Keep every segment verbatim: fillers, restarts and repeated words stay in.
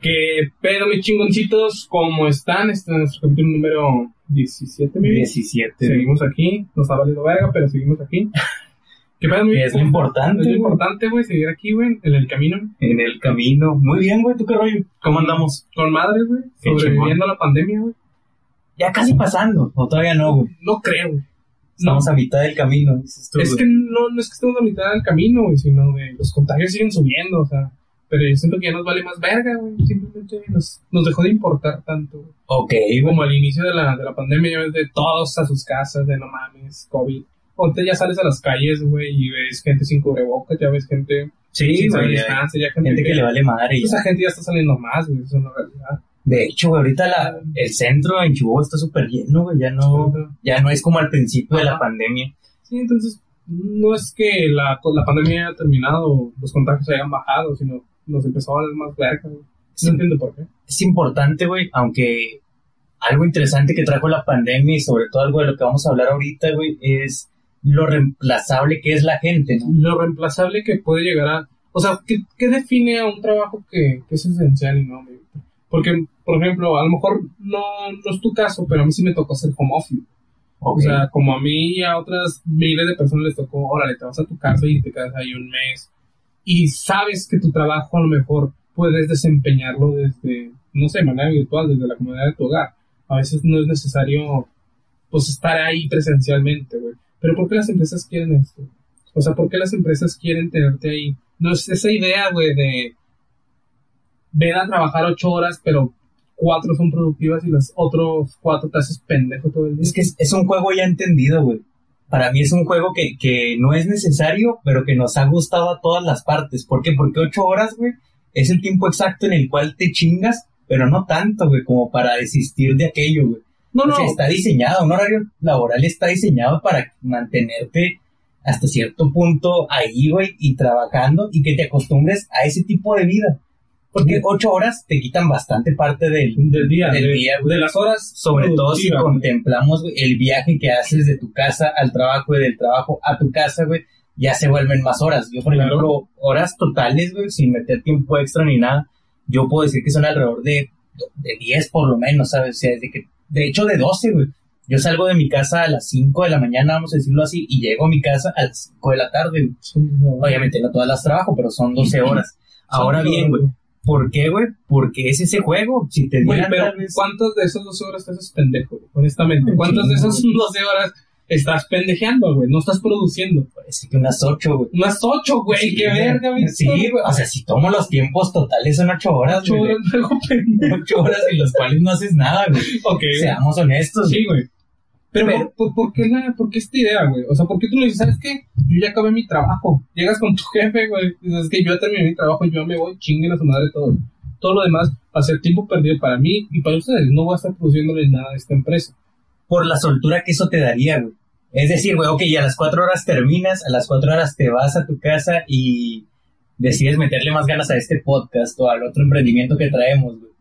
¿Qué pedo, mis chingoncitos? ¿Cómo están? Este es nuestro capítulo número diecisiete, mi diecisiete. Seguimos aquí, nos está valiendo verga, pero seguimos aquí. ¿Qué pedo, mi vida? Es lo importante, Es lo importante, güey, seguir aquí, güey, en el camino. En el camino. Muy bien, güey, ¿tú qué rollo? ¿Cómo andamos? Con madre, güey, sobreviviendo a la pandemia, güey. Ya casi pasando, o todavía no, güey. No creo, güey. Estamos no. a mitad del camino, dices tú. Es wey. que no, no es que estemos a mitad del camino, güey, sino, güey, los contagios siguen subiendo, o sea... Pero yo siento que ya nos vale más verga, güey. Simplemente nos, nos dejó de importar tanto, güey. Ok, güey. Como al inicio de la, de la pandemia, ya ves de todos a sus casas, de no mames, COVID. Ahorita ya sales a las calles, güey, y ves gente sin cubrebocas, ya ves gente sí, sin güey, distancia, ya gente, gente que, que le vale madre. Esa gente ya está saliendo más, güey, eso es una realidad. De hecho, güey, ahorita la, el centro en Chihuahua está súper lleno, güey, ya no, ya no es como al principio ah. de la pandemia. Sí, entonces, no es que la, la pandemia haya terminado, los contagios hayan bajado, sino... Nos empezó a dar más verga, güey. No entiendo por qué. Es importante, güey, aunque algo interesante que trajo la pandemia y sobre todo algo de lo que vamos a hablar ahorita, güey, es lo reemplazable que es la gente, ¿no? Lo reemplazable que puede llegar a... O sea, ¿qué, qué define a un trabajo que, que es esencial y no, güey? Porque, por ejemplo, a lo mejor no, no es tu caso, pero a mí sí me tocó hacer home office. Okay. O sea, como a mí y a otras miles de personas les tocó, órale, te vas a tu casa y te quedas ahí un mes... Y sabes que tu trabajo a lo mejor puedes desempeñarlo desde, no sé, de manera virtual, desde la comodidad de tu hogar. A veces no es necesario, pues, estar ahí presencialmente, güey. Pero ¿por qué las empresas quieren esto? O sea, ¿por qué las empresas quieren tenerte ahí? No es esa idea, güey, de ven a trabajar ocho horas, pero cuatro son productivas y las otros cuatro te haces pendejo todo el día. Es que es, es un juego ya entendido, güey. Para mí es un juego que, que no es necesario, pero que nos ha gustado a todas las partes. ¿Por qué? Porque ocho horas, güey, es el tiempo exacto en el cual te chingas, pero no tanto, güey, como para desistir de aquello, güey. No, no. O sea, está diseñado, un horario laboral está diseñado para mantenerte hasta cierto punto ahí, güey, y trabajando, y que te acostumbres a ese tipo de vida. Porque ocho horas te quitan bastante parte del, del día, del de, día de las horas. Sobre todo si güey. contemplamos güey, el viaje que haces de tu casa al trabajo y del trabajo a tu casa, güey, ya se vuelven más horas. Yo, por claro. ejemplo, horas totales, güey, sin meter tiempo extra ni nada, yo puedo decir que son alrededor de, de diez por lo menos, ¿sabes? O sea, desde que, de hecho, de doce, güey. Yo salgo de mi casa a las cinco de la mañana, vamos a decirlo así, y llego a mi casa a las cinco de la tarde, güey. Sí, obviamente no todas las trabajo, pero son doce horas. Ahora bien, güey. ¿Por qué, güey? Porque es ese juego. Si te dieran, pero vez... ¿cuántos de esos doce horas te haces pendejo, güey? Honestamente, ¿cuántos sí, de esas doce horas estás pendejeando, güey? No estás produciendo. Parece que unas ocho, güey. Unas ocho, güey. Sí, qué verga, güey. Sí, güey. O sea, si tomo los tiempos totales son ocho horas, güey. Ocho horas, luego pendejo. Ocho horas en las cuales no haces nada, güey. Ok. Seamos honestos. Sí, güey. Pero, Pero ¿por, por, qué la, ¿por qué esta idea, güey? O sea, ¿por qué tú le dices, ¿sabes qué? Yo ya acabé mi trabajo. Llegas con tu jefe, güey. Dices que yo ya terminé mi trabajo y yo me voy, chinguen a su madre todo. Todo lo demás va a ser tiempo perdido para mí y para ustedes. No voy a estar produciéndoles nada a esta empresa. Por la soltura que eso te daría, güey. Es decir, güey, ok, a las cuatro horas terminas, a las cuatro horas te vas a tu casa y decides meterle más ganas a este podcast o al otro emprendimiento que traemos, güey.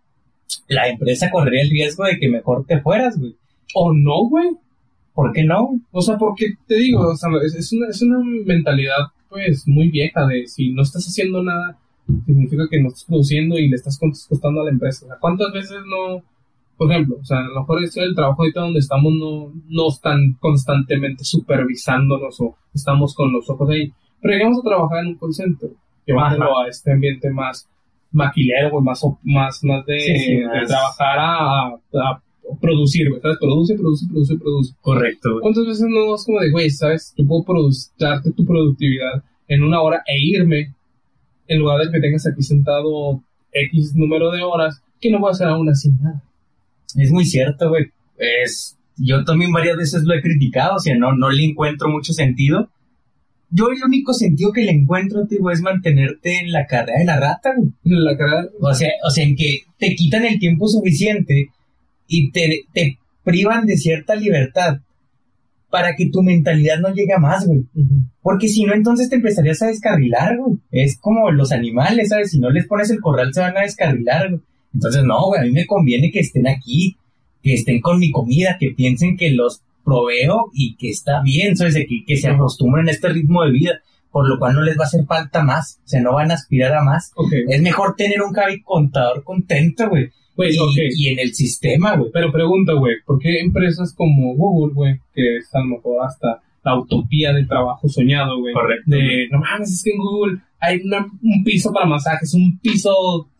La empresa correría el riesgo de que mejor te fueras, güey. O no, güey. ¿Por qué no? O sea, porque te digo, o sea, es una, es una mentalidad, pues, muy vieja de si no estás haciendo nada, significa que no estás produciendo y le estás costando a la empresa. O sea, ¿cuántas veces no? Por ejemplo, o sea, a lo mejor el trabajo ahorita donde estamos no, no están constantemente supervisándonos o estamos con los ojos ahí. Pero llegamos a trabajar en un call center, llevándolo a este ambiente más maquilero, pues, más, más, más de, sí, sí, más. de trabajar a... a producir, güey, ¿sabes? Produce, produce, produce, produce. Correcto, güey. ¿Cuántas veces no es como de, güey, ¿sabes? Yo puedo producir, darte tu productividad en una hora e irme en lugar de que tengas aquí sentado X número de horas que no voy a hacer aún así nada. Es muy cierto, güey. Es, yo también varias veces lo he criticado, o sea, no, no le encuentro mucho sentido, Yo el único sentido que le encuentro, tío, es mantenerte en la carrera de la rata, güey. En la carrera de la rata. O sea, o sea, en que te quitan el tiempo suficiente y te, te privan de cierta libertad para que tu mentalidad no llegue a más, güey. Uh-huh. Porque si no, entonces te empezarías a descarrilar, güey. Es como los animales, ¿sabes? Si no les pones el corral, se van a descarrilar, güey. Entonces, no, güey, a mí me conviene que estén aquí, que estén con mi comida, que piensen que los proveo y que está bien, ¿sabes? Que, que se acostumbren a este ritmo de vida, por lo cual no les va a hacer falta más, o sea, no van a aspirar a más. Okay. Es mejor tener un Javi contador contento, güey, pues, y, okay. y en el sistema, güey. Pero pregunta, güey, ¿por qué empresas como Google, güey, que es a lo mejor hasta la utopía del trabajo soñado, güey? Correcto. De, wey. No mames, es que en Google hay una, un piso para masajes, un piso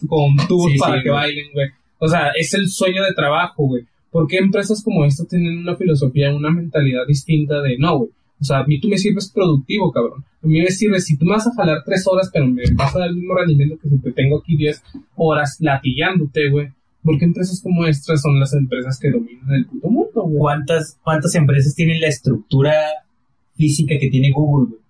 con tubos sí, para sí, que wey. bailen, güey. O sea, es el sueño de trabajo, güey. ¿Por qué empresas como esta tienen una filosofía, una mentalidad distinta de no, güey? O sea, a mí tú me sirves productivo, cabrón. A mí me sirves, si tú me vas a jalar tres horas, pero me vas a dar el mismo rendimiento que si te tengo aquí diez horas latigándote, güey. ¿Por qué empresas como estas son las empresas que dominan el puto mundo, güey? ¿Cuántas, cuántas empresas tienen la estructura física que tiene Google, güey?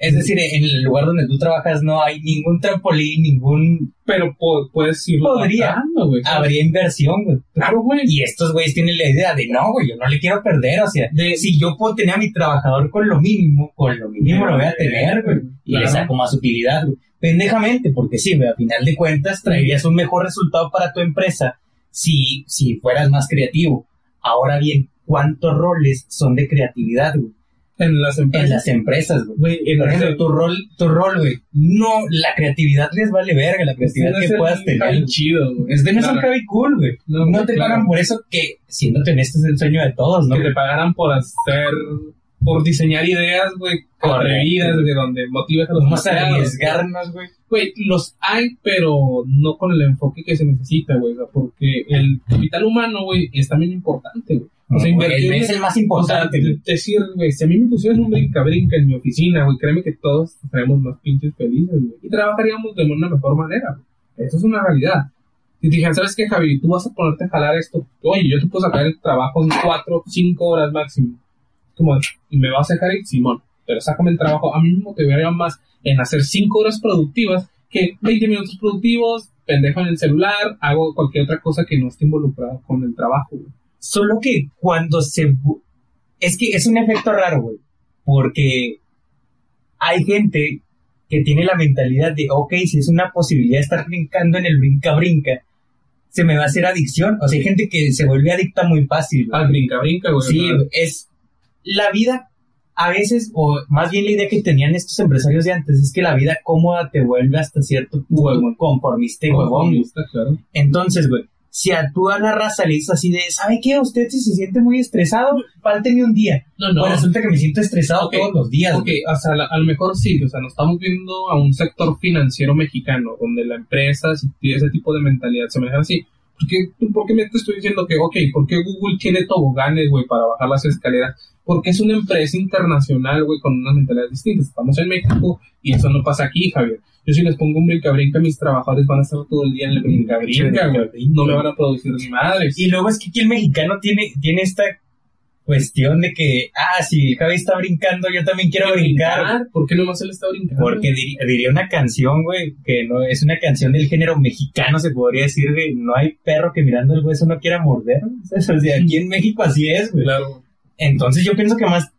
Es decir, en el lugar donde tú trabajas no hay ningún trampolín, ningún... Pero po- puedes irlo matando, güey. Habría inversión, güey. Claro, güey. Y estos güeyes tienen la idea de, no, güey, yo no le quiero perder, o sea, de, si yo puedo tener a mi trabajador con lo mínimo, con lo mínimo lo voy a tener, güey. Y claro. Le saco más utilidad, güey. Pendejamente, porque sí, güey, a final de cuentas traerías un mejor resultado para tu empresa si, si fueras más creativo. Ahora bien, ¿cuántos roles son de creatividad, güey? En las empresas. En las empresas, güey. Tu rol, tu rol, güey. No, la creatividad les vale verga, la creatividad no que puedas tener. Es chido, güey. Es de no claro. ser Javi cool, güey. No, no te claro. pagan por eso que, siéndote en este es el sueño de todos, ¿no? Que te pagaran por hacer, por diseñar ideas, güey, corregidas, de donde motives a los más a arriesgarnos, güey. Güey, los hay, pero no con el enfoque que se necesita, güey. Porque el capital humano, güey, es también importante, güey. O sea, invertir es el más importante. O sea, decir, güey, si a mí me pusieras un brinca-brinca en mi oficina, güey, créeme que todos estaríamos más pinches felices, güey. Y trabajaríamos de una mejor manera, güey. Eso es una realidad. Si te dijeran, ¿sabes qué, Javi? Tú vas a ponerte a jalar esto. Oye, yo te puedo sacar el trabajo en cuatro, cinco horas máximo. Como, y me vas a dejar el Simón. Pero sácame el trabajo. A mí me motivaría más en hacer cinco horas productivas que veinte minutos productivos, pendejo en el celular, hago cualquier otra cosa que no esté involucrada con el trabajo, güey. Solo que cuando se... Es que es un efecto raro, güey. Porque hay gente que tiene la mentalidad de, ok, si es una posibilidad de estar brincando en el brinca-brinca, se me va a hacer adicción. O sea, hay gente que se vuelve adicta muy fácil. Al brinca-brinca, güey. Sí, ¿no? Es... La vida, a veces, o más bien la idea que tenían estos empresarios de antes, es que la vida cómoda te vuelve hasta cierto punto conformista y huevón. Claro. Entonces, güey, si a tú a la raza le dices así de, ¿sabe qué? Usted si se siente muy estresado, fálteme un día. No, no. Bueno, resulta que me siento estresado okay. todos los días. Ok, güey. O sea, la, a lo mejor sí, o sea, nos estamos viendo a un sector financiero mexicano, donde la empresa, si tiene ese tipo de mentalidad, se maneja así. ¿Por qué, tú, ¿Por qué me estoy diciendo que, ok, ¿por qué Google tiene toboganes, güey, para bajar las escaleras? Porque es una empresa internacional, güey, con unas mentalidades distintas. Estamos en México y eso no pasa aquí, Javier. Yo si les pongo un brinca-brinca, mis trabajadores van a estar todo el día en el brinca-brinca, güey. No me van a producir ni madres. Y luego es que aquí el mexicano tiene, tiene esta cuestión de que, ah, si Javi está brincando, yo también quiero brincar. brincar. ¿Por qué nomás él está brincando? Porque dir, diría una canción, güey, que no es una canción del género mexicano, se podría decir, güey. No hay perro que mirando el hueso no quiera morder. O sea, aquí en México así es, güey. Claro. Entonces yo pienso que más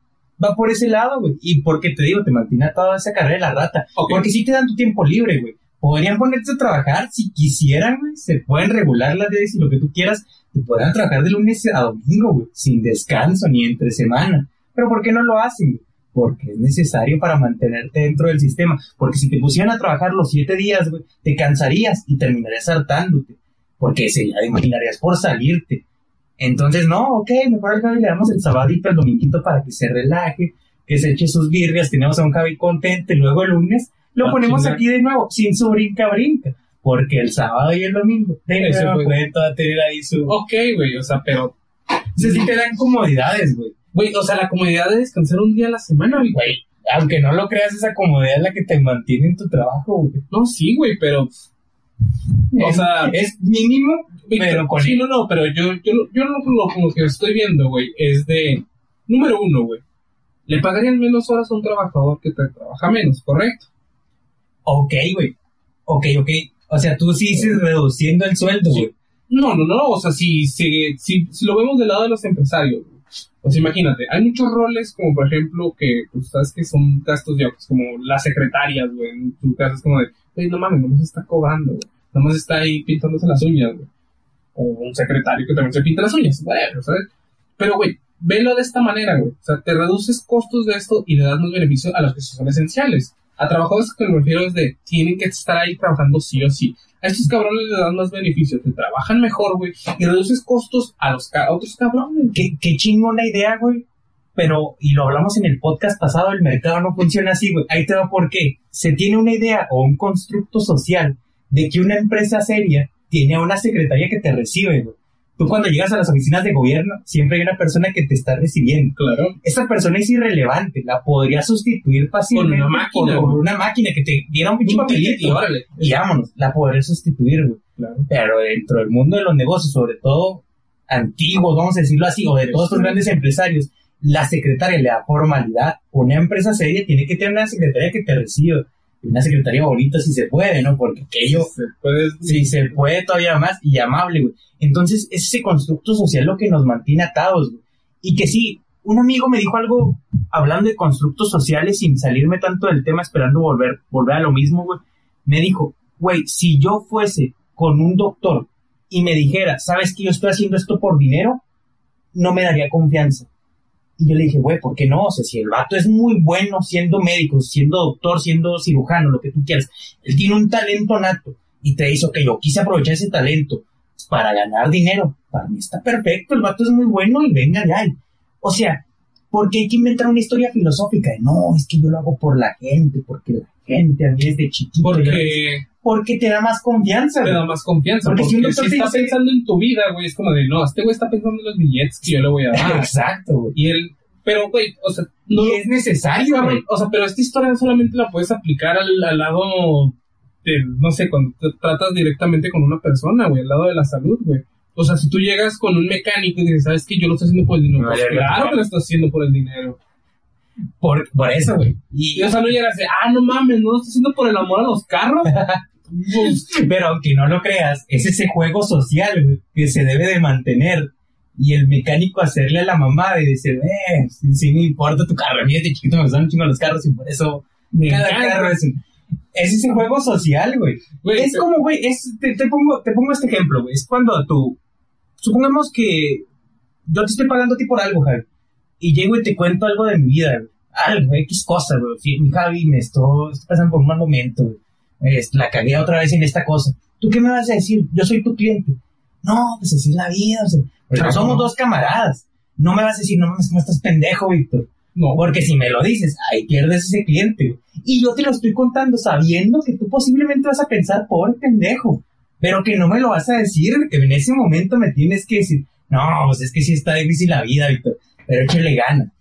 va por ese lado, güey. Y porque te digo, te mantiene atada esa carrera de la rata. Okay. Porque sí te dan tu tiempo libre, güey. Podrían ponerte a trabajar si quisieran, güey. Se pueden regular las leyes y lo que tú quieras. Te podrán trabajar de lunes a domingo, güey. Sin descanso ni entre semana. Pero ¿por qué no lo hacen, güey? Porque es necesario para mantenerte dentro del sistema. Porque si te pusieran a trabajar los siete días, güey, te cansarías y terminarías hartándote. Porque ese día imaginarías por salirte. Entonces, no, ok, mejor al Javi le damos el sabadito, el dominguito para que se relaje, que se eche sus birrias, tenemos a un Javi contento, y luego el lunes lo ah, ponemos chingada. Aquí de nuevo, sin su brinca-brinca, porque el sábado y el domingo de nuevo puede, puede toda tener ahí su... Ok, güey, o sea, pero... Entonces sí te dan comodidades, güey. Güey, o sea, la comodidad de descansar un día a la semana, güey. Aunque no lo creas, esa comodidad es la que te mantiene en tu trabajo, güey. No, sí, güey, pero... O es, sea, es mínimo, pero con sí, no, no, pero yo, yo, yo lo, lo, lo que estoy viendo, güey, es de, número uno, güey, le pagarían menos horas a un trabajador que trabaja menos, ¿correcto? Ok, güey. Ok, ok. O sea, tú sí sigues reduciendo el sueldo, güey. Sí. No, no, no. O sea, si, si, si, si lo vemos del lado de los empresarios, güey. Pues imagínate, hay muchos roles como, por ejemplo, que, pues, sabes que son gastos de pues, como las secretarias, güey. En tu caso es como de, güey, no mames, nomás está cobrando, güey. Nomás está ahí pintándose las uñas, güey. O un secretario que también se pinta las uñas, güey, ¿sabes? Pero, güey, velo de esta manera, güey. O sea, te reduces costos de esto y le das más beneficio a los que son esenciales. A trabajadores que me refiero es de, tienen que estar ahí trabajando sí o sí. A estos cabrones les dan más beneficios, te trabajan mejor, güey, y reduces costos a los ca- a otros cabrones. Qué, qué chingona idea, güey. Pero, y lo hablamos en el podcast pasado, el mercado no funciona así, güey. Ahí te va por qué. Se tiene una idea o un constructo social de que una empresa seria tiene a una secretaria que te recibe, güey. Tú cuando llegas a las oficinas de gobierno, siempre hay una persona que te está recibiendo. Claro. Esa persona es irrelevante. La podría sustituir fácilmente. Con una máquina. Con una máquina que te diera un pinche papelito. Órale. Y vámonos. La podría sustituir, güey. Claro. Pero dentro del mundo de los negocios, sobre todo antiguos, vamos a decirlo así, o de todos estos grandes empresarios, la secretaria le da formalidad. Una empresa seria tiene que tener una secretaria que te reciba. Una secretaria bonita si se puede, ¿no? Porque aquello, si se puede, si se puede todavía más, y amable, güey. Entonces, es ese constructo social lo que nos mantiene atados, güey. Y que sí, un amigo me dijo algo hablando de constructos sociales sin salirme tanto del tema, esperando volver, volver a lo mismo, güey. Me dijo, güey, si yo fuese con un doctor y me dijera, ¿sabes que yo estoy haciendo esto por dinero? No me daría confianza. Y yo le dije, güey, ¿por qué no? O sea, si el vato es muy bueno siendo médico, siendo doctor, siendo cirujano, lo que tú quieras. Él tiene un talento nato. Y te dice, ok, yo quise aprovechar ese talento para ganar dinero. Para mí está perfecto, el vato es muy bueno y venga de ahí. O sea, ¿por qué hay que inventar una historia filosófica? No, es que yo lo hago por la gente, porque la gente a mí desde chiquito. Porque... Porque te da más confianza, güey. Te da más confianza. Porque, porque si un doctor si está dice... pensando en tu vida, güey, es como de, no, este güey está pensando en los billetes que yo le voy a dar. Exacto, güey. Y él, pero, güey, o sea... No y es necesario, güey. O sea, pero esta historia solamente la puedes aplicar al, al lado de, no sé, cuando te tratas directamente con una persona, güey, al lado de la salud, güey. O sea, si tú llegas con un mecánico y dices, ¿sabes qué? Yo lo estoy haciendo por el dinero. Pues, claro que lo estás haciendo por el dinero. Por, por eso, güey. Y, y, o sea, no llegas de, ah, no mames, no lo estoy haciendo por el amor a los carros. Pero aunque no lo creas, es ese juego social, güey, que se debe de mantener. Y el mecánico hacerle a la mamá de decir, eh, si, si me importa tu carro. A mí desde chiquito me gustaron un chingo los carros y por eso me cada carro, carro es un... Es ese juego social, güey. Es te... como, güey, es, te, te, pongo, te pongo este ejemplo, güey. Es cuando tú... Supongamos que yo te estoy pagando a ti por algo, Javi. Y llego y te cuento algo de mi vida, güey. Algo, X cosa, güey. Mi Javi, me estoy, estoy pasando por un mal momento, güey. La cagué otra vez en esta cosa. ¿Tú qué me vas a decir? Yo soy tu cliente. No, pues así es la vida, o sea, pero somos no. dos camaradas. No me vas a decir, no mames, no estás pendejo, Víctor. No, porque si me lo dices, ahí pierdes ese cliente, güey. Y yo te lo estoy contando sabiendo que tú posiblemente vas a pensar, pobre pendejo, pero que no me lo vas a decir, que en ese momento me tienes que decir, no, pues es que sí está difícil la vida, Víctor, pero échale gana.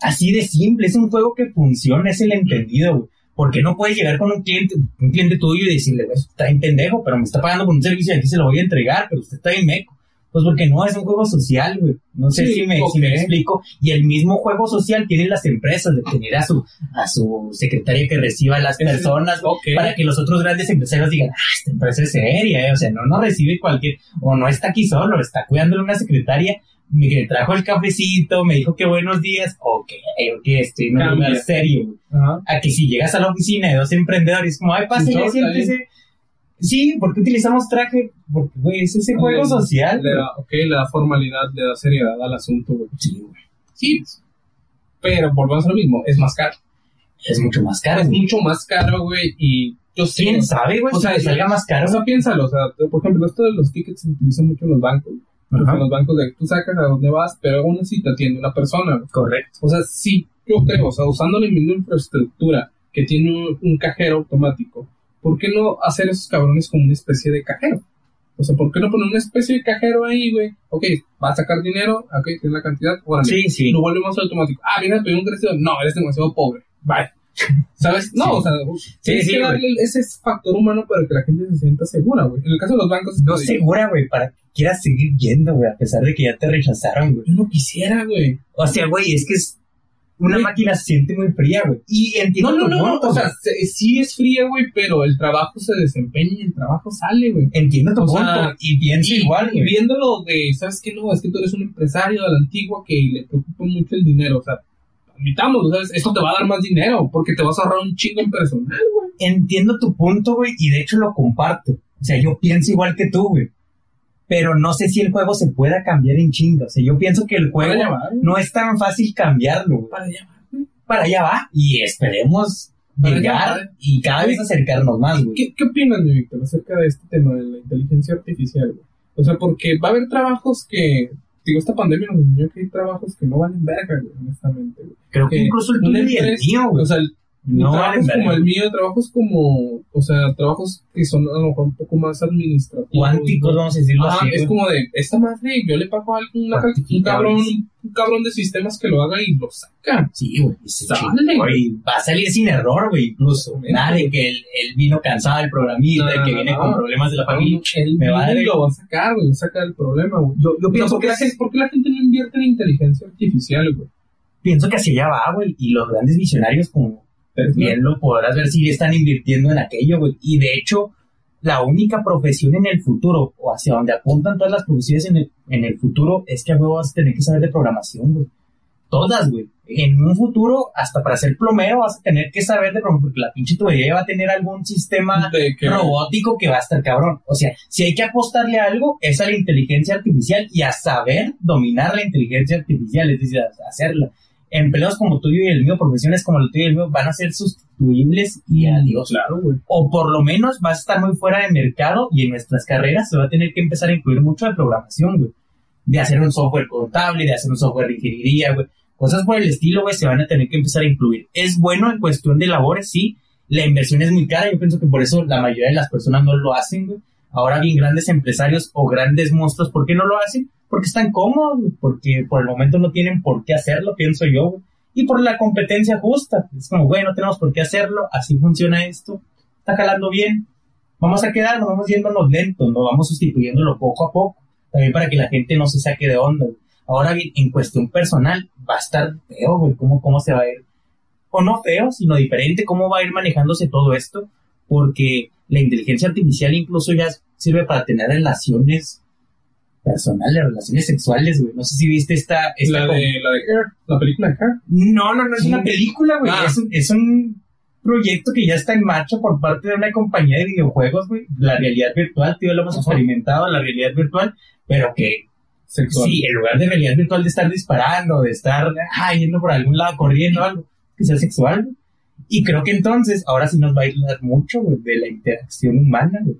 Así de simple, es un juego que funciona, es el entendido, güey. Porque no puedes llegar con un cliente, un cliente tuyo y decirle, güey, está bien pendejo, pero me está pagando por un servicio y aquí se lo voy a entregar, pero usted está bien meco. Pues porque no, es un juego social, güey. No sé sí, si, me, okay. si me explico. Y el mismo juego social tienen las empresas de tener a su, a su secretaria que reciba a las personas okay. para que los otros grandes empresarios digan, ah, esta empresa es seria, eh. O sea, no, no recibe cualquier, o no está aquí solo, está cuidándole una secretaria que trajo el cafecito, me dijo que buenos días, ok, ok, estoy en un lugar serio, güey. Uh-huh. A que si llegas a la oficina de dos emprendedores, como, ay, pásale, no, siéntese. Sí, porque utilizamos traje, porque, güey, es ese juego le, social. Le da, ok, le da formalidad, le da seriedad al asunto, güey. Sí, güey. Sí, pero volvamos a lo mismo, es más caro. Es mucho más caro. Es güey. mucho más caro, güey, y yo sé. ¿Quién sabe, güey? O sea, si salga más caro. O sea, piénsalo, o sea, por ejemplo, esto de los tickets se utiliza mucho en los bancos, güey. Ajá. Los bancos de tú sacas a dónde vas, pero aún así te atiende una persona, güey. Correcto. O sea, sí, yo creo, o sea, usando la misma infraestructura que tiene un, un cajero automático, ¿por qué no hacer esos cabrones como una especie de cajero? O sea, ¿por qué no poner una especie de cajero ahí, güey? Ok, va a sacar dinero, ok, tiene la cantidad, órale. Sí, sí. Lo volvemos automático. Ah, vienes a pedir un crédito, no, eres demasiado pobre, vale. ¿Sabes? No, sí. o sea, tienes sí, sí, que darle güey. ese factor humano para que la gente se sienta segura, güey. En el caso de los bancos... No segura, güey, para que quieras seguir yendo, güey, a pesar de que ya te rechazaron, güey. Yo no quisiera, güey. O sea, güey, es que es... una güey, máquina se siente muy fría, güey. Y entiendo. No, no, no, no, o sea, se, sí es fría, güey, pero el trabajo se desempeña y el trabajo sale, güey. Entiendo tu punto. Y pienso igual, güey. Viéndolo de, ¿sabes qué? No, es que tú eres un empresario de la antigua que le preocupa mucho el dinero, o sea, admitámoslo, ¿sabes? Esto te va a dar más dinero porque te vas a ahorrar un chingo en personal, güey. Entiendo tu punto, güey, y de hecho lo comparto. O sea, yo pienso igual que tú, güey. Pero no sé si el juego se pueda cambiar en chinga. O sea, yo pienso que el juego no es tan fácil cambiarlo, güey. Para allá va. Para allá va. Y esperemos para llegar y cada vez acercarnos más, güey. ¿Qué, qué opinas, Víctor, acerca de este tema de la inteligencia artificial, güey? O sea, porque va a haber trabajos que... Digo, esta pandemia nos enseñó que hay trabajos que no valen verga, güey, honestamente, güey. Creo que, que incluso el tuyo y el mío, güey. O sea, el... No trabajos vale, como el mío, trabajos como, o sea, trabajos que son a lo mejor un poco más administrativos. Cuánticos, vamos a decirlo ah, así. Es güey. Como de, esta madre, yo le pago a alguien, un cabrón, un cabrón de sistemas que lo haga y lo saca. Sí, güey, sale, güey. Va a salir sin error, güey, incluso. Nada de que él, él vino cansado del programita, no, de que viene no, con problemas de la familia. Él me va a y lo va a sacar, güey, saca el problema, güey. Yo, yo pienso no, que es... ¿Por qué la gente no invierte en inteligencia artificial, güey? Pienso que hacia allá va, güey, y los grandes visionarios como... Bien lo podrás ver si están invirtiendo en aquello, güey. Y de hecho, la única profesión en el futuro, o hacia donde apuntan todas las profesiones en el, en el futuro, es que, güey, vas a tener que saber de programación, güey. Todas, güey. En un futuro, hasta para ser plomero, vas a tener que saber de programación, porque la pinche tubería va a tener algún sistema que... robótico que va a estar cabrón. O sea, si hay que apostarle a algo, es a la inteligencia artificial y a saber dominar la inteligencia artificial, es decir, a hacerla. Empleos como tuyo y el mío, profesiones como el tuyo y el mío, van a ser sustituibles y adiós. Claro, güey. O por lo menos vas a estar muy fuera de mercado y en nuestras carreras se va a tener que empezar a incluir mucho de programación, güey. De hacer un software contable, de hacer un software de ingeniería, güey. Cosas por el estilo, güey, se van a tener que empezar a incluir. Es bueno en cuestión de labores, sí. La inversión es muy cara, yo pienso que por eso la mayoría de las personas no lo hacen, güey. Ahora bien, grandes empresarios o grandes monstruos, ¿por qué no lo hacen? Porque están cómodos, porque por el momento no tienen por qué hacerlo, pienso yo, güey. Y por la competencia justa. Es como, güey, no tenemos por qué hacerlo, así funciona esto, está jalando bien. Vamos a quedarnos, vamos yéndonos lentos, nos vamos sustituyéndolo poco a poco. También para que la gente no se saque de onda, güey. Ahora bien, en cuestión personal, va a estar feo, güey, cómo, cómo se va a ir. O no feo, sino diferente, cómo va a ir manejándose todo esto. Porque la inteligencia artificial incluso ya sirve para tener relaciones... personales, relaciones sexuales, güey. No sé si viste esta... esta la, con... de, la de Her, la película de Her. No, no, no es sí. una película, güey. Ah. Es, un, es un proyecto que ya está en marcha por parte de una compañía de videojuegos, güey. La realidad virtual, tío, lo hemos Ajá. experimentado, la realidad virtual, pero que... Sexual. Sí, en lugar de realidad virtual de estar disparando, de estar ah, yendo por algún lado, corriendo, algo que sea sexual, güey. Y creo que entonces, ahora sí nos va a ayudar mucho, güey, de la interacción humana, güey.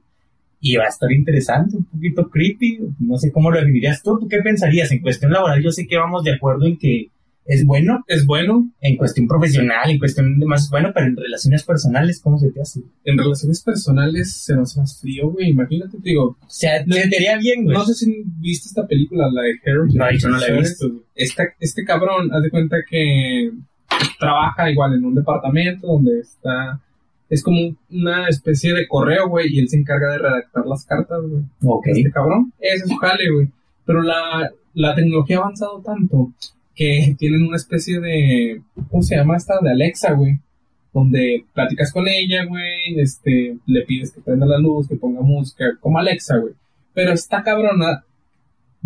Y va a estar interesante, un poquito creepy, no sé cómo lo definirías tú, ¿tú qué pensarías? En cuestión laboral yo sé que vamos de acuerdo en que es bueno, es bueno, en cuestión profesional, en cuestión de más bueno, pero en relaciones personales, ¿cómo se te hace? En relaciones personales se nos hace más frío, güey, imagínate, te digo, o sea, te sería bien, güey. No sé si viste esta película, la de Her. No, yo no la he visto. Este, este cabrón, haz de cuenta que trabaja igual en un departamento donde está... Es como una especie de correo, güey, y él se encarga de redactar las cartas, güey. Ok. Este cabrón, ese es su jale, güey. Pero la, la tecnología ha avanzado tanto que tienen una especie de... ¿Cómo se llama esta? De Alexa, güey. Donde platicas con ella, güey, este, le pides que prenda la luz, que ponga música, como Alexa, güey. Pero esta cabrona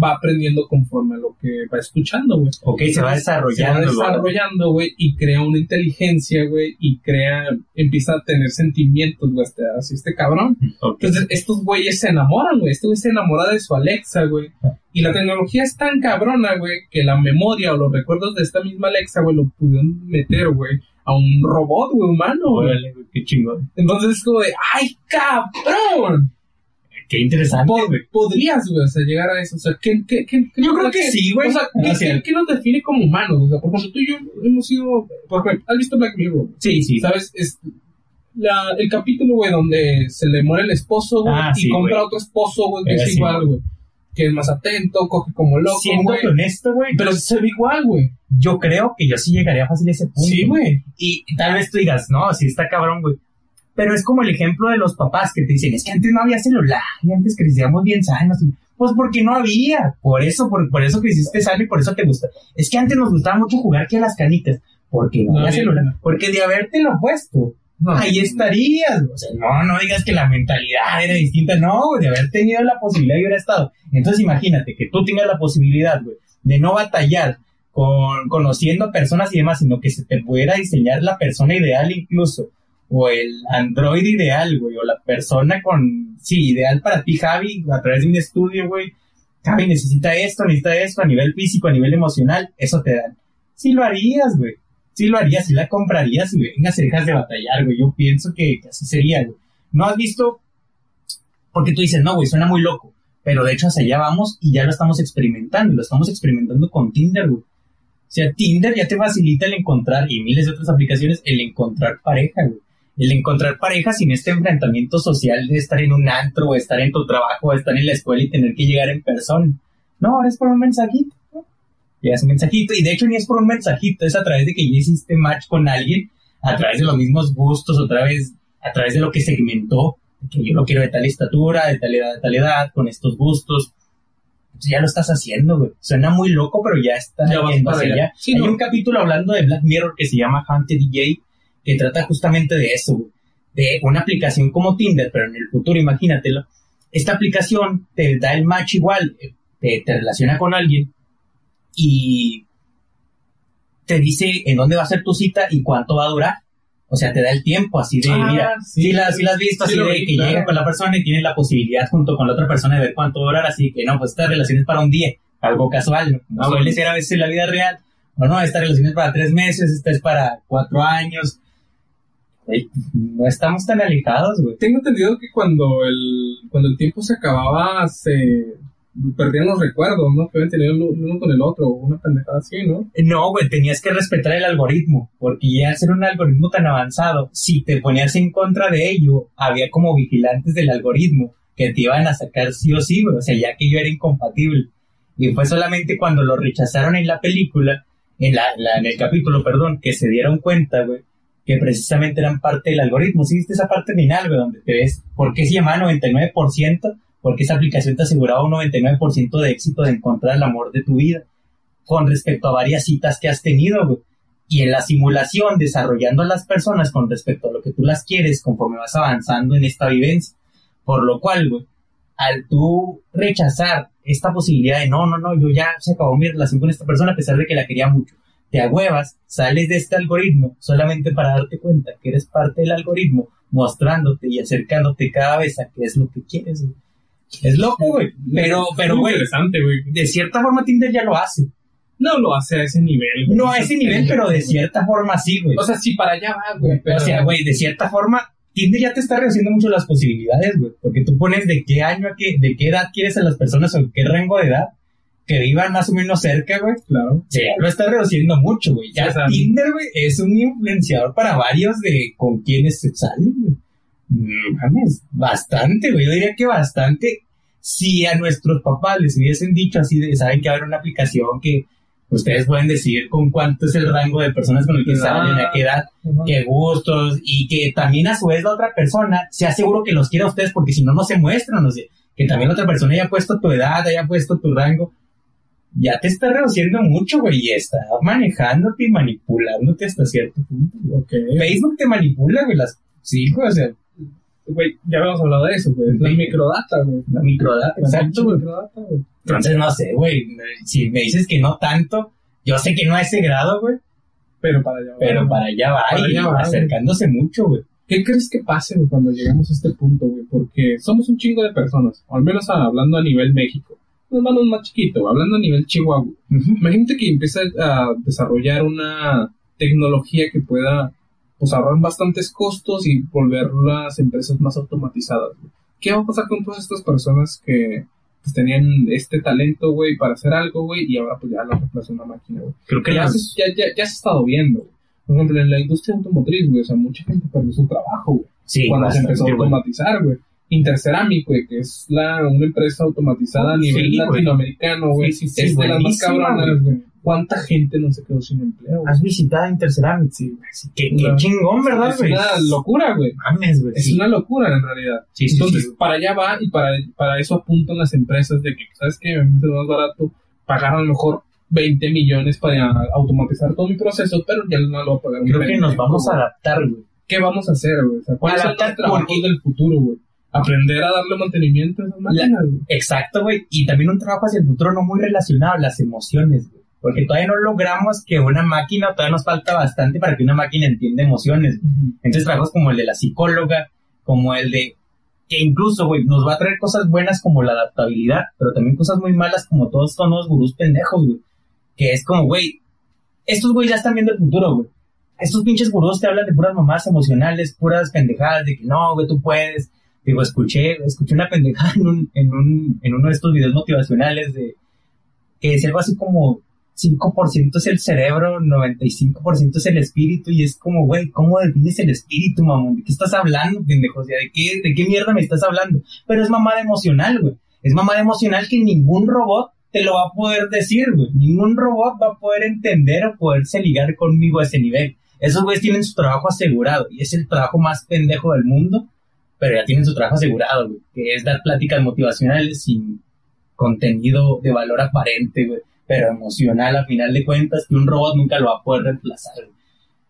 va aprendiendo conforme a lo que va escuchando, güey. Ok, se va desarrollando. Se va desarrollando, güey, y crea una inteligencia, güey, y crea, empieza a tener sentimientos, güey, así este cabrón. Okay. Entonces, estos güeyes se enamoran, güey. Este güey se enamora de su Alexa, güey. Y la tecnología es tan cabrona, güey, que la memoria o los recuerdos de esta misma Alexa, güey, lo pudieron meter, güey, a un robot, güey, humano, güey. Vale, qué chingón. Entonces, es como de, ¡ay, cabrón! Qué interesante. Pod- podrías, güey, o sea, llegar a eso. O sea, ¿qué, qué, qué, qué yo creo que, que sí, güey. O sea, ¿qué, qué, ¿qué nos define como humanos? O sea, por ejemplo, tú y yo hemos sido... Porque, ¿has visto Black Mirror? Sí, sí. ¿Sabes? Es la, el capítulo, güey, donde se le muere el esposo, güey, ah, y sí, compra wey. Otro esposo, güey, que es, es igual, güey. Que es más atento, coge como loco, güey. Siendo wey. Honesto, güey. Pero se ve igual, güey. Yo creo que yo sí llegaría fácil a ese punto. Sí, güey. Y tal vez tú digas, no, sí está cabrón, güey. Pero es como el ejemplo de los papás que te dicen, es que antes no había celular, y antes crecíamos bien sanos. Pues porque no había, por eso, por, por eso creciste sano y por eso te gusta. Es que antes nos gustaba mucho jugar que a las canicas. porque no había celular, porque de habértelo puesto, no, ahí estarías, o sea, no, no digas que la mentalidad era distinta, no, güey, de haber tenido la posibilidad de haber estado. Entonces imagínate que tú tengas la posibilidad, güey, de no batallar con, conociendo personas y demás, sino que se te pudiera diseñar la persona ideal incluso, o el androide ideal, güey, o la persona con, sí, ideal para ti, Javi, a través de un estudio, güey, Javi necesita esto, necesita esto, a nivel físico, a nivel emocional, eso te dan. Sí lo harías, güey. Sí lo harías, sí la comprarías y vengas y dejas de batallar, güey. Yo pienso que, que así sería, güey. ¿No has visto? Porque tú dices, no, güey, suena muy loco. Pero de hecho hacia allá vamos y ya lo estamos experimentando. Lo estamos experimentando con Tinder, güey. O sea, Tinder ya te facilita el encontrar, y miles de otras aplicaciones, el encontrar pareja, güey. El encontrar pareja sin este enfrentamiento social de estar en un antro, o estar en tu trabajo, o estar en la escuela y tener que llegar en persona. No, ahora es por un mensajito. Ya es un mensajito, y de hecho ni es por un mensajito, es a través de que ya hiciste match con alguien, a través de los mismos gustos, otra vez, a través de lo que segmentó, que yo lo quiero de tal estatura, de tal edad, de tal edad, con estos gustos. Entonces ya lo estás haciendo, güey. Suena muy loco, pero ya está yendo hacia allá. Sí, hay no. un capítulo hablando de Black Mirror que se llama Hunter D J, que trata justamente de eso, güey. De una aplicación como Tinder, pero en el futuro, imagínatelo. Esta aplicación te da el match igual, te, te relaciona con alguien, y te dice en dónde va a ser tu cita y cuánto va a durar. O sea, te da el tiempo así de, ah, mira, sí, si, la, si la has visto, sí, así de vi, que claro. Llega con la persona y tiene la posibilidad junto con la otra persona de ver cuánto va a durar. Así que no, pues esta relación es para un día, algo casual, no suele ser a veces en la vida real. O no, esta relación es para tres meses, esta es para cuatro años. Ey, no estamos tan alejados, güey. Tengo entendido que cuando el, cuando el tiempo se acababa, se... perdían los recuerdos, ¿no? Que habían tenido el uno con el otro, una pendejada así, ¿no? No, güey, tenías que respetar el algoritmo, porque ya al ser un algoritmo tan avanzado, si te ponías en contra de ello, había como vigilantes del algoritmo que te iban a sacar sí o sí, güey, o sea, ya que yo era incompatible. Y fue solamente cuando lo rechazaron en la película, en, la, la, en el capítulo, perdón, que se dieron cuenta, güey, que precisamente eran parte del algoritmo. ¿Sí viste esa parte final, güey, donde te ves por qué se llama noventa y nueve por ciento? Porque esa aplicación te aseguraba un noventa y nueve por ciento de éxito de encontrar el amor de tu vida con respecto a varias citas que has tenido, güey. Y en la simulación, desarrollando a las personas con respecto a lo que tú las quieres conforme vas avanzando en esta vivencia. Por lo cual, güey, al tú rechazar esta posibilidad de no, no, no, yo ya se acabó mi relación con esta persona a pesar de que la quería mucho, te agüevas, sales de este algoritmo solamente para darte cuenta que eres parte del algoritmo, mostrándote y acercándote cada vez a qué es lo que quieres, güey. Es loco, güey. Pero, pero, güey, de cierta forma Tinder ya lo hace. No lo hace a ese nivel, güey. No a ese nivel, pero de cierta forma sí, güey. O sea, sí, para allá va, güey. Pero... O sea, güey, de cierta forma Tinder ya te está reduciendo mucho las posibilidades, güey. Porque tú pones de qué año, a qué, de qué edad quieres a las personas, o qué rango de edad, que vivan más o menos cerca, güey. Claro. Sí, lo está reduciendo mucho, güey. Ya, o sea, Tinder, güey, es un influenciador para varios de con quienes se salen, güey. Mames, bastante, güey. Yo diría que bastante. Si a nuestros papás les hubiesen dicho así de, saben que habrá una aplicación que ustedes pueden decidir con cuánto es el rango de personas con el que salen, a qué edad, uh-huh, qué gustos, y que también a su vez la otra persona sea seguro que los quiera a ustedes, porque si no, no se muestran, o sea, que también la otra persona haya puesto tu edad, haya puesto tu rango. Ya te está reduciendo mucho, güey, y está manejándote y manipulándote hasta cierto punto. Okay. Facebook te manipula, güey, las sí, güey, o sea, güey, ya habíamos hablado de eso, güey. La microdata, güey. La microdata, exacto, güey. Entonces, no sé, güey. Si me dices que no tanto, yo sé que no a ese grado, güey. Pero para allá va. Pero para allá va, para allá va, acercándose mucho, güey. ¿Qué crees que pase, güey, cuando llegamos a este punto, güey? Porque somos un chingo de personas, o al menos hablando a nivel México. Nos vamos más chiquito, güey, hablando a nivel Chihuahua. Uh-huh. Imagínate que empieza a desarrollar una tecnología que pueda, pues, ahorrar bastantes costos y volver las empresas más automatizadas, güey. ¿Qué va a pasar con todas estas personas que, pues, tenían este talento, güey, para hacer algo, güey, y ahora pues ya lo reemplaza una máquina, güey? Creo que ya, es... ya, ya, ya se ha estado viendo, güey. Por ejemplo, en la industria automotriz, güey, o sea, mucha gente perdió su trabajo, güey, sí, cuando se empezó a automatizar, güey. Interceramic, güey, que es la una empresa automatizada, oh, a nivel sí, latinoamericano, güey, sí, sí, sí, es de las más cabronas, güey. ¿Cuánta gente no se quedó sin empleo, güey? Has visitado Interceramic, sí, güey. Qué, qué chingón, ¿verdad, güey? Es una locura, güey. Mames, güey. Es sí. una locura, en realidad. Sí, sí, Entonces, sí, sí, para allá va, y para, para eso apuntan las empresas de que, ¿sabes qué? Me es más barato pagar a lo mejor veinte millones para automatizar todo mi proceso, pero ya no lo va a pagar. Creo que nos vamos a adaptar, güey. ¿Qué vamos a hacer, güey? O sea, ¿cuáles son los trabajos del futuro, güey? Aprender a darle mantenimiento a esas máquinas, güey. Exacto, güey. Y también un trabajo hacia el futuro no muy relacionado a las emociones, güey. Porque todavía no logramos que una máquina, todavía nos falta bastante para que una máquina entienda emociones. Uh-huh. Entonces, trabajos como el de la psicóloga, como el de... Que incluso, güey, nos va a traer cosas buenas como la adaptabilidad, pero también cosas muy malas como todos estos nuevos gurús pendejos, güey. Que es como, güey, estos güey ya están viendo el futuro, güey. Estos pinches gurús te hablan de puras mamadas emocionales, puras pendejadas, de que no, güey, tú puedes. Digo, escuché, escuché una pendejada en un, en un, en uno de estos videos motivacionales de, que decía algo así como cinco por ciento es el cerebro, noventa y cinco por ciento es el espíritu, y es como, güey, ¿cómo defines el espíritu, mamón? ¿De qué estás hablando, pendejo? O sea, ¿de qué, de qué mierda me estás hablando? Pero es mamada emocional, güey. Es mamada emocional que ningún robot te lo va a poder decir, güey. Ningún robot va a poder entender o poderse ligar conmigo a ese nivel. Esos güeyes tienen su trabajo asegurado, y es el trabajo más pendejo del mundo, pero ya tienen su trabajo asegurado, güey, que es dar pláticas motivacionales sin contenido de valor aparente, güey, pero emocional a final de cuentas, que un robot nunca lo va a poder reemplazar, güey.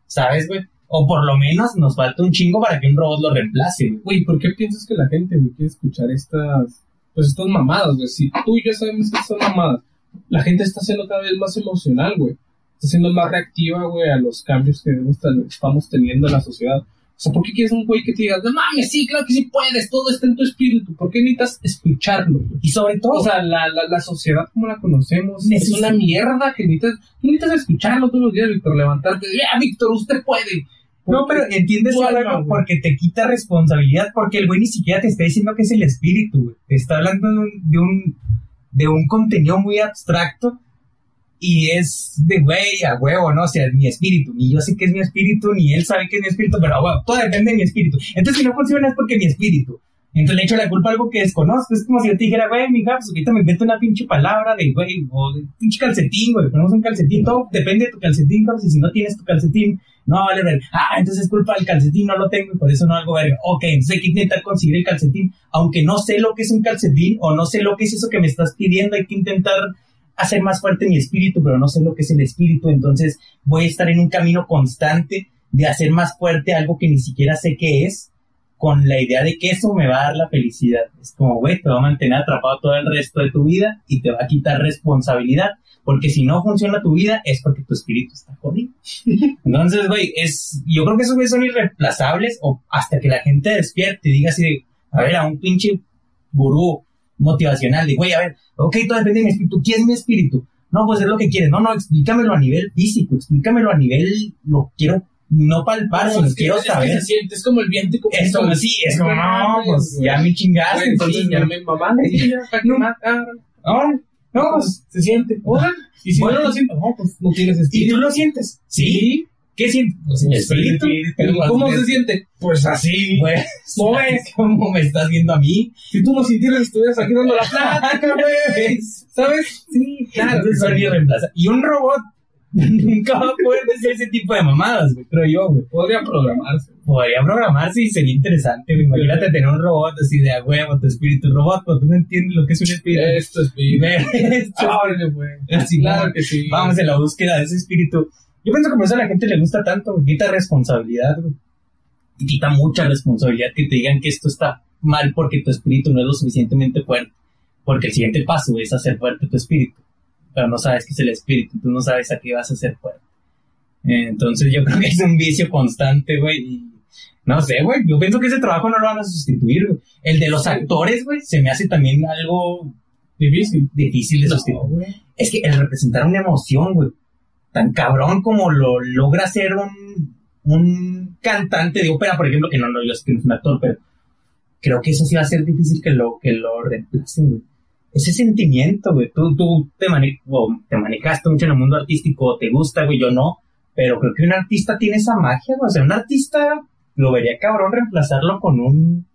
¿Sabes, güey? O por lo menos nos falta un chingo para que un robot lo reemplace, güey. Güey, ¿por qué piensas que la gente, güey, quiere escuchar estas, pues, estas mamadas, güey? Si tú y yo sabemos que son mamadas, la gente está siendo cada vez más emocional, güey. Está siendo más reactiva, güey, a los cambios que estamos teniendo en la sociedad. O sea, ¿por qué quieres un güey que te diga, no mames, sí, claro que sí puedes, todo está en tu espíritu? ¿Por qué necesitas escucharlo? Y sobre todo, o sea, la, la, la sociedad como la conocemos es una mierda que necesitas, necesitas escucharlo todos los días, Víctor, levantarte y decir, ah, Víctor, usted puede. No, pero entiendes algo, porque te quita responsabilidad, porque el güey ni siquiera te está diciendo que es el espíritu, güey. Te está hablando de un, de un, de un contenido muy abstracto. Y es de güey a huevo, ¿no? O sea, es mi espíritu, ni yo sé que es mi espíritu, ni él sabe que es mi espíritu, pero a huevo, todo depende de mi espíritu. Entonces, si no funciona es porque mi espíritu. Entonces, le echo la culpa a algo que desconozco. Es como si yo te dijera, güey, mija, pues ahorita me invento una pinche palabra de güey, o de pinche calcetín, güey, ponemos un calcetín, todo depende de tu calcetín, cabrón, y si no tienes tu calcetín, no vale ver. Ah, entonces es culpa del calcetín, no lo tengo y por eso no hago verga. Ok, entonces hay que intentar conseguir el calcetín, aunque no sé lo que es un calcetín o no sé lo que es eso que me estás pidiendo, hay que intentar hacer más fuerte mi espíritu, pero no sé lo que es el espíritu, entonces voy a estar en un camino constante de hacer más fuerte algo que ni siquiera sé qué es, con la idea de que eso me va a dar la felicidad. Es como, güey, te va a mantener atrapado todo el resto de tu vida y te va a quitar responsabilidad, porque si no funciona tu vida es porque tu espíritu está jodido. Entonces, güey, es, yo creo que esos güeyes son irreemplazables, o hasta que la gente despierte y diga así de, a ver, a un pinche gurú motivacional, de güey, a ver, ok, todo depende de mi espíritu, ¿qué es mi espíritu? No, pues es lo que quieres, no, no, explícamelo a nivel físico, explícamelo a nivel, lo quiero, no palpar, no, es que, quiero es saber. Que se siente, es como el viento y como es como, sí, es como, no, pues ya me chingaste, güey, entonces sí, ya me mamaste, ya, para que no, mataron. Ahora, no, pues se siente, ahora, y si bueno, no lo siento, no, pues no tienes espíritu. ¿Y tú lo sientes? Sí. ¿Qué siente? Pues mi espíritu. espíritu. ¿Cómo se siente? Pues así. Pues, ¿no ves cómo me estás viendo a mí? Si tú no sintieras, estuvieras aquí dando la plática, güey. ¿Sabes? Sí, claro. Y un robot nunca va a poder decir ese tipo de mamadas, güey, creo yo, güey. Podría programarse. Podría programarse y sería interesante, güey. Imagínate tener un robot así de a huevo, tu espíritu robot, pero tú no entiendes lo que es un espíritu. Esto es espíritu. Esto. Ábrele, güey. Así, claro que sí. Vamos en la búsqueda de ese espíritu. Yo pienso que por eso a la gente le gusta tanto, güey. Quita responsabilidad, güey. Quita mucha responsabilidad que te digan que esto está mal porque tu espíritu no es lo suficientemente fuerte. Porque el siguiente paso, güey, es hacer fuerte tu espíritu. Pero no sabes qué es el espíritu. Tú no sabes a qué vas a hacer fuerte. Entonces yo creo que es un vicio constante, güey. Y no sé, güey. Yo pienso que ese trabajo no lo van a sustituir, güey. El de los actores, güey, se me hace también algo difícil, difícil de sustituir. No, es que el representar una emoción, güey, tan cabrón como lo logra ser un, un cantante de ópera, por ejemplo, que no, no, yo sé que no es un actor, pero creo que eso sí va a ser difícil que lo, que lo reemplacen, güey. Ese sentimiento, güey, tú, tú te, mane- wow, te manejaste mucho en el mundo artístico, te gusta, güey, yo no, pero creo que un artista tiene esa magia, güey, o sea, un artista lo vería cabrón reemplazarlo con un...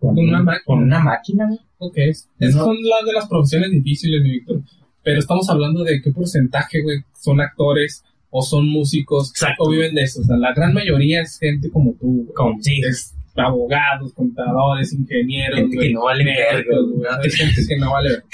Con, una, un, máquina. Con una máquina, güey. Ok, esas son las de las profesiones difíciles, mi Víctor. Pero estamos hablando de qué porcentaje, güey, son actores o son músicos. Exacto. O viven de eso. O sea, la gran mayoría es gente como tú. Como sí. Es abogados, contadores, ingenieros. Gente, wey, que no vale verga. Gente que no vale verga.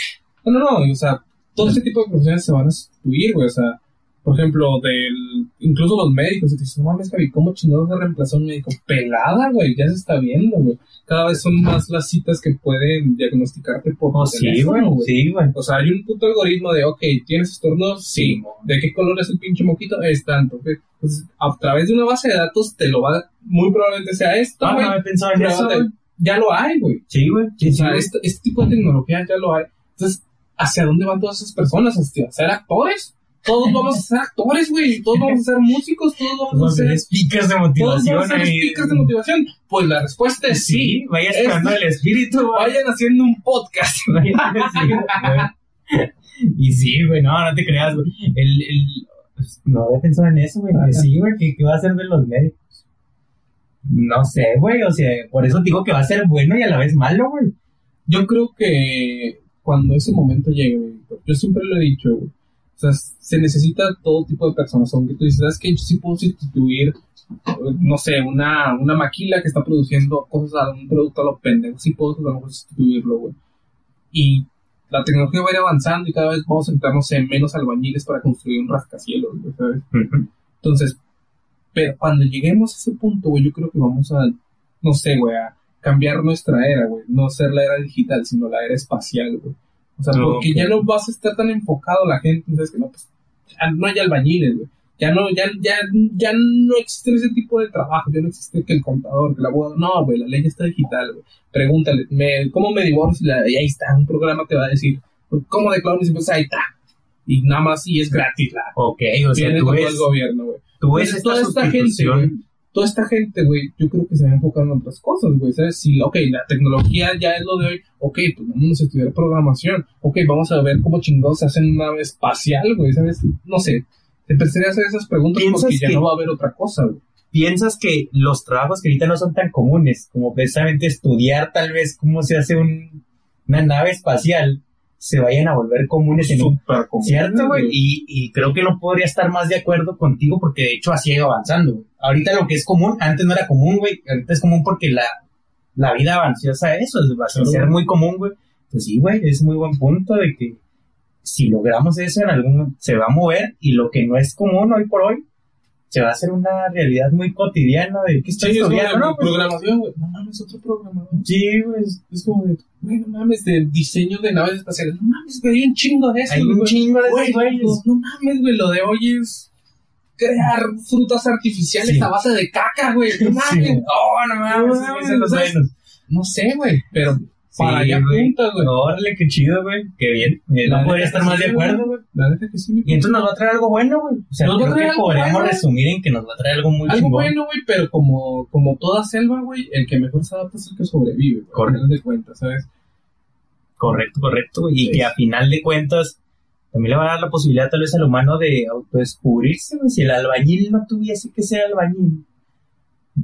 No, no, no. O sea, todo este tipo de profesiones se van a sustituir, güey. O sea, por ejemplo, del incluso los médicos. Y te dicen, no mames, Javi, ¿cómo chingados se reemplazó un médico? Pelada, güey, ya se está viendo, güey. Cada vez son más las citas que pueden diagnosticarte por oh, sí, güey. Sí, güey. O sea, hay un puto algoritmo de, ok, ¿tienes estornudos? Sí. ¿De qué color es el pinche moquito? Es tanto, güey. Entonces, a través de una base de datos te lo va a... Muy probablemente sea esto, güey. Ah, no, he pensado en eso, güey. Ya lo hay, güey. Sí, güey. Sí, o sea, sí, este, este tipo de tecnología ya lo hay. Entonces, ¿hacia dónde van todas esas personas? ¿A ser actores? Todos vamos a ser actores, güey. Todos vamos a ser músicos. Todos vamos todos a ser speakers de motivación. Todos vamos a ser speakers de motivación. Pues la respuesta es sí. sí. Vayan esperando el espíritu. Wey. Vayan haciendo un podcast. Vayan haciendo, y sí, güey. No, no te creas, güey. El, el... No había pensado en eso, güey. Sí, güey. ¿Qué, ¿Qué va a hacer de los médicos? No sé, güey, o sea, por eso digo que va a ser bueno y a la vez malo, güey. Yo creo que cuando ese momento llegue, güey, yo siempre lo he dicho, güey, o sea, se necesita todo tipo de personas, aunque tú dices, ¿sabes qué? Yo sí puedo sustituir, no sé, una, una maquila que está produciendo cosas, a un producto a los pendejos, sí puedo sustituirlo, güey. Y la tecnología va a ir avanzando y cada vez vamos a sentarnos en menos albañiles para construir un rascacielos, güey, ¿sabes? Uh-huh. Entonces... Pero cuando lleguemos a ese punto, güey, yo creo que vamos a, no sé, güey, a cambiar nuestra era, güey. No ser la era digital, sino la era espacial, güey. O sea, no, porque okay. ya no vas a estar tan enfocado la gente. Entonces, que no, pues, no hay albañiles, güey. Ya no, ya, ya, ya no existe ese tipo de trabajo. Ya no existe que el contador, que el abogado. No, güey, la ley ya está digital, güey. Pregúntale, me, ¿cómo me divorcio? Y ahí está, un programa te va a decir, ¿cómo declaro mis impuestos? Ahí está. Y nada más, y es gratis, la. Ok, o sea, tú ves... el gobierno, güey. Entonces, esta toda esta gente, güey, toda esta gente, güey, yo creo que se va a enfocar en otras cosas, güey, ¿sabes? Si, ok, la tecnología ya es lo de hoy, ok, pues vamos a estudiar programación, ok, vamos a ver cómo chingados se hacen una nave espacial, güey, ¿sabes? No sé, te empezaré a hacer esas preguntas porque ya no va a haber otra cosa, güey. ¿Piensas que los trabajos que ahorita no son tan comunes, como precisamente estudiar tal vez cómo se hace un, una nave espacial, se vayan a volver comunes en un cierto, güey? Y, y creo que no podría estar más de acuerdo contigo porque de hecho así ha ido avanzando, wey. Ahorita lo que es común, antes no era común, güey. Ahorita es común porque la, la vida avanzó hacia eso, va a ser muy común, güey. Pues sí, güey, es muy buen punto de que si logramos eso en algún se va a mover y lo que no es común hoy por hoy se va a hacer una realidad muy cotidiana de que estoy sí, estudiando, ¿no? Pues, programación, güey. No mames, otro programador. Sí, güey. Es como de, güey, no mames, de diseño de naves espaciales. No mames, güey, hay un chingo de eso. Hay un wey, chingo de esos güeyes. No mames, güey, lo de hoy es crear frutas artificiales sí. a base de caca, güey. No mames. Sí. Oh, no mames. No, mames, no, mames, no, no sé, güey, pero sí, para allá apunta, güey. Órale, qué chido, güey. Qué bien. Eh, no podría estar más sí, de acuerdo, güey. La neta que sí. Me y entonces nos va a traer algo bueno, güey. O sea, nos creo que podríamos bueno, resumir en que nos va a traer algo muy algo chingón. Algo bueno, güey, pero como, como toda selva, güey, el que mejor se adapta es el que sobrevive, güey. Correcto. De cuentas, ¿sabes? Correcto, correcto, güey. Y sí. que a final de cuentas también le va a dar la posibilidad tal vez al humano de autodescubrirse, güey. Si el albañil no tuviese que ser albañil,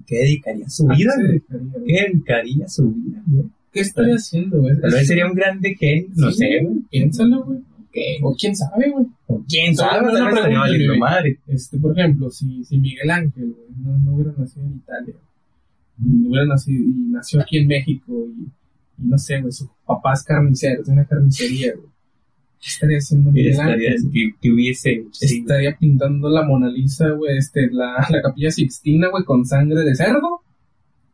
¿qué dedicaría a su vida, güey? ¿Qué dedicaría a su vida, güey? ¿Qué estaría haciendo, güey? Tal vez sería un grande genio, no sí, sé, güey. Piénsalo, güey. Okay. O quién sabe, güey. O quién sabe, güey. No estaría valiendo madre. Este, por ejemplo, si, si Miguel Ángel, güey, no, no hubiera nacido en Italia, no hubiera nacido, y nació aquí en México, y, y no sé, güey, su papá es carnicero, tiene una carnicería, güey. ¿Qué estaría haciendo Miguel estaría, Ángel? Que, que hubiese, estaría sí, pintando la Mona Lisa, güey, este, la, la Capilla Sixtina, güey, con sangre de cerdo.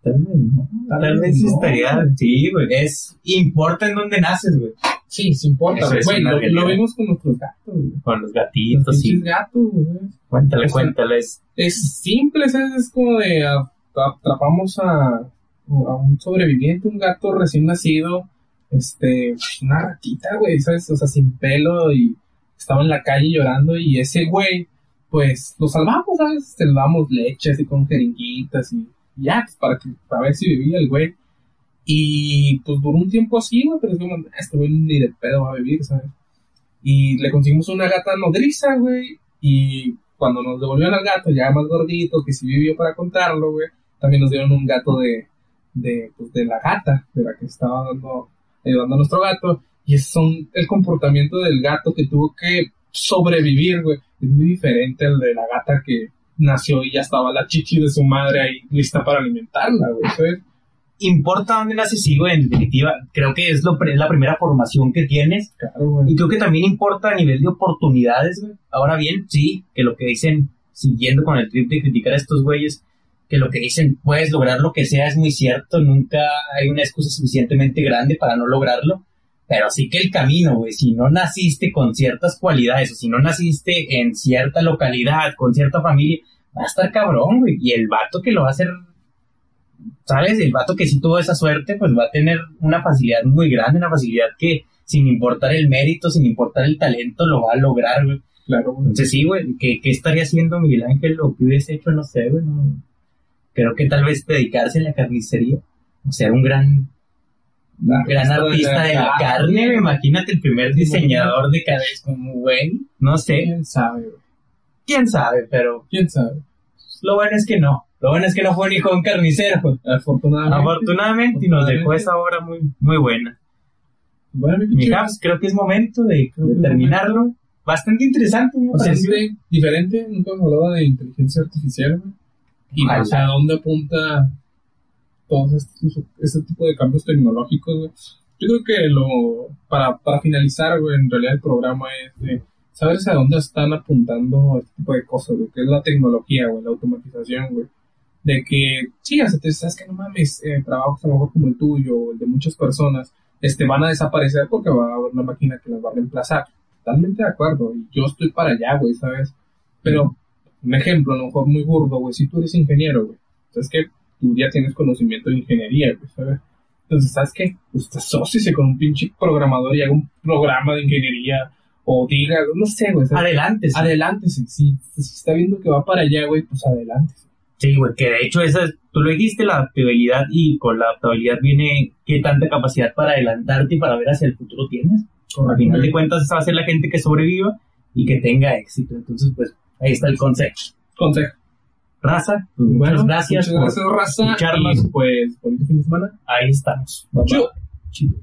Tal vez no. Tal, Tal vez no, estaría. Güey. Sí, güey. Es, importa en dónde naces, güey. Sí, sí importa. Güey, güey lo, lo vimos con nuestros gatos, güey. Con los gatitos, los sí. gatos, güey. Cuéntale, o sea, cuéntales. Es simple, ¿sabes? Es como de atrapamos a, a un sobreviviente, un gato recién nacido, este, una ratita, güey, ¿sabes? O sea, sin pelo y estaba en la calle llorando y ese güey, pues, lo salvamos, ¿sabes? Te damos leche así con jeringuitas y ya, pues para, que, para ver si vivía el güey. Y pues por un tiempo así, güey, pero es como, este güey ni de pedo va a vivir, ¿sabes? Y le conseguimos una gata nodriza, güey. Y cuando nos devolvieron al gato, ya más gordito, que sí vivió para contarlo, güey. También nos dieron un gato de, de, pues, de la gata, de la que estaba dando, ayudando a nuestro gato. Y es son el comportamiento del gato que tuvo que sobrevivir, güey. Es muy diferente al de la gata que nació y ya estaba la chichi de su madre ahí lista para alimentarla, güey, ¿sabes? importa dónde naces, sí, güey, en definitiva, creo que es, lo, es la primera formación que tienes. Claro, güey. Y creo que también importa a nivel de oportunidades, güey. Ahora bien, sí, que lo que dicen, siguiendo con el trip de criticar a estos güeyes, que lo que dicen, puedes lograr lo que sea, es muy cierto, nunca hay una excusa suficientemente grande para no lograrlo, pero sí que el camino, güey, si no naciste con ciertas cualidades, o si no naciste en cierta localidad, con cierta familia, va a estar cabrón, güey, y el vato que lo va a hacer, ¿sabes? El vato que sí tuvo esa suerte, pues va a tener una facilidad muy grande, una facilidad que sin importar el mérito, sin importar el talento, lo va a lograr, güey. Claro, güey. Entonces sí, güey, ¿qué, qué estaría haciendo Miguel Ángel o qué hubiese hecho? No sé, güey, no. Creo que tal vez dedicarse a la carnicería, o sea, un gran, un gran artista de la carne, imagínate, el primer diseñador de carnes, como, güey, no sé. ¿Quién sabe, güey? ¿Quién sabe? Pero... ¿Quién sabe? Lo bueno es que no, lo bueno es que no fue ni con carnicero, pues. Afortunadamente. Afortunadamente, y nos dejó esa obra muy, muy buena. Bueno, mi Japs, creo que es momento de, de terminarlo. Momento. Bastante interesante, ¿no? O sea, es de, diferente, nunca hemos hablado de inteligencia artificial, güey. Y a vale. dónde apunta todos este, este tipo de cambios tecnológicos, güey. Yo creo que lo para, para finalizar, güey, en realidad el programa es de saber hacia dónde están apuntando este tipo de cosas, güey, que es la tecnología, güey, la automatización, güey. De que, sí, o sea, te sabes que no mames, eh, trabajos a lo mejor como el tuyo o el de muchas personas este, van a desaparecer porque va a haber una máquina que las va a reemplazar. Totalmente de acuerdo, y yo estoy para allá, güey, ¿sabes? Pero... un ejemplo, a lo mejor muy burdo, güey, si tú eres ingeniero, güey, sabes que tú ya tienes conocimiento de ingeniería, güey, ¿sabes? Entonces, ¿sabes qué? Pues te asóciese con un pinche programador y haga un programa de ingeniería, o diga, no sé, güey. Adelante. Adelante, sí. Si, si está viendo que va para allá, güey, pues adelante. Sí, güey, que de hecho esa es, tú lo dijiste, la adaptabilidad, y con la adaptabilidad viene qué tanta capacidad para adelantarte y para ver hacia el futuro tienes. Correcto. Al final de cuentas, esa va a ser la gente que sobreviva y que tenga éxito, entonces, pues, ahí está el consejo. Consejo. Raza, pues bueno, muchas gracias. Muchas gracias, por Raza. Charlas, pues, por el fin de semana. Ahí estamos. Bye, bye. Chido.